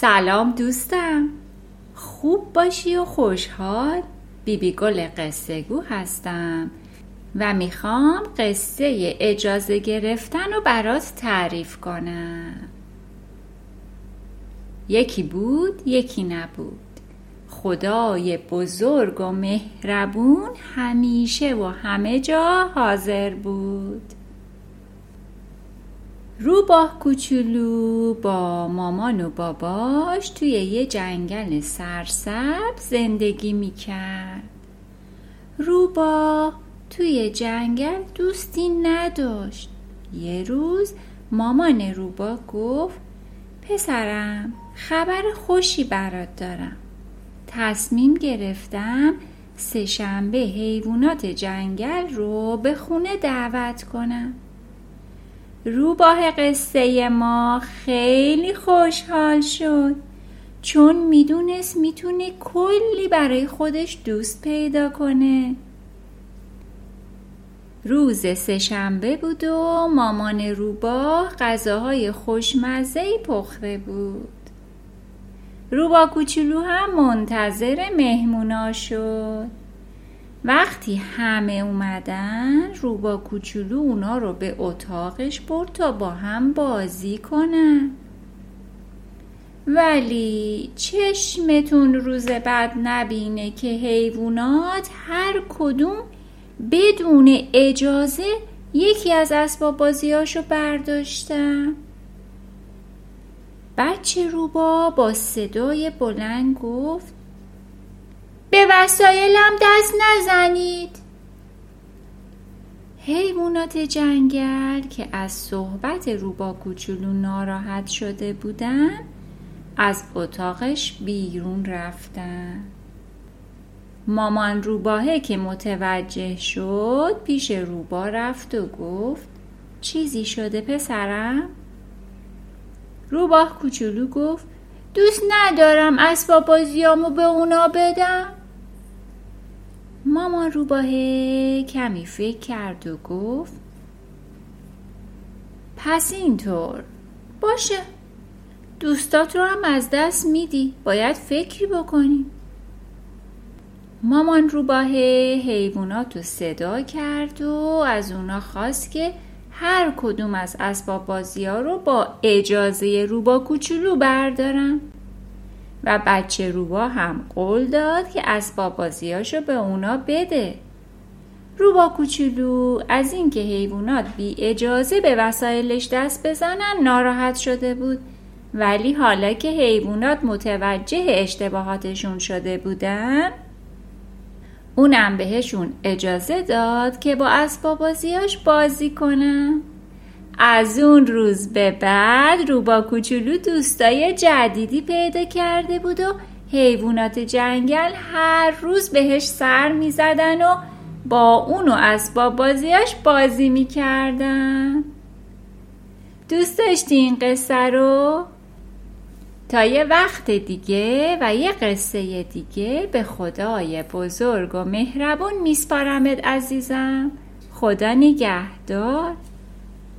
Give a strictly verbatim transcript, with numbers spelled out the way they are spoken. سلام دوستم، خوب باشی و خوشحال. بیبی گل قصه گو هستم و میخوام قصه اجازه گرفتن رو برات تعریف کنم. یکی بود یکی نبود، خدای بزرگ و مهربون همیشه و همه جا حاضر بود. روباه کوچولو با مامان و باباش توی یه جنگل سرسبز زندگی میکرد. روباه توی جنگل دوستی نداشت. یه روز مامان روباه گفت: پسرم، خبر خوشی برات دارم. تصمیم گرفتم سه شنبه حیوانات جنگل رو به خونه دعوت کنم. روباه قصه ما خیلی خوشحال شد، چون میدونست میتونه کلی برای خودش دوست پیدا کنه. روز سه شنبه بود و مامان روباه غذاهای خوشمزه‌ای پخته بود. روباه کوچولو هم منتظر مهمونا شد. وقتی همه اومدن، روباه کوچولو اونا رو به اتاقش برد تا با هم بازی کنن. ولی چشمتون روز بعد نبینه که حیوانات هر کدوم بدون اجازه یکی از اسباب بازیاشو برداشتن. بچه روباه با صدای بلند گفت: به وسایلم دست نزنید. حیوانات جنگل که از صحبت روباه کوچولو ناراحت شده بودن، از اتاقش بیرون رفتن. مامان روباهه که متوجه شد، پیش روباه رفت و گفت: چیزی شده پسرم؟ روباه کوچولو گفت: دوست ندارم اسباب بازیامو به اونا بدم. مامان روباهه کمی فکر کرد و گفت: پس اینطور باشه، دوستات رو هم از دست میدی، باید فکری بکنیم. مامان روباهه حیوانات رو صدا کرد و از اونا خواست که هر کدوم از اسباب بازی‌ها رو با اجازه روباه کوچولو بردارن و بچه روباه هم قول داد که اسباب بازی‌هاشو به اونا بده. روباه کوچولو از اینکه حیوانات بی اجازه به وسایلش دست بزنن ناراحت شده بود، ولی حالا که حیوانات متوجه اشتباهاتشون شده بودن، اونم بهشون اجازه داد که با اسباب بازیاش بازی کنن. از اون روز به بعد روباه کوچولو دوستای جدیدی پیدا کرده بود و حیوانات جنگل هر روز بهش سر می زدن و با اون و اسباب بازیاش بازی می کردن. دوست داشتی این قصه رو؟ تا یه وقت دیگه و یه قصه دیگه به خدای بزرگ و مهربون میسپارمت عزیزم. خدا نگهدار.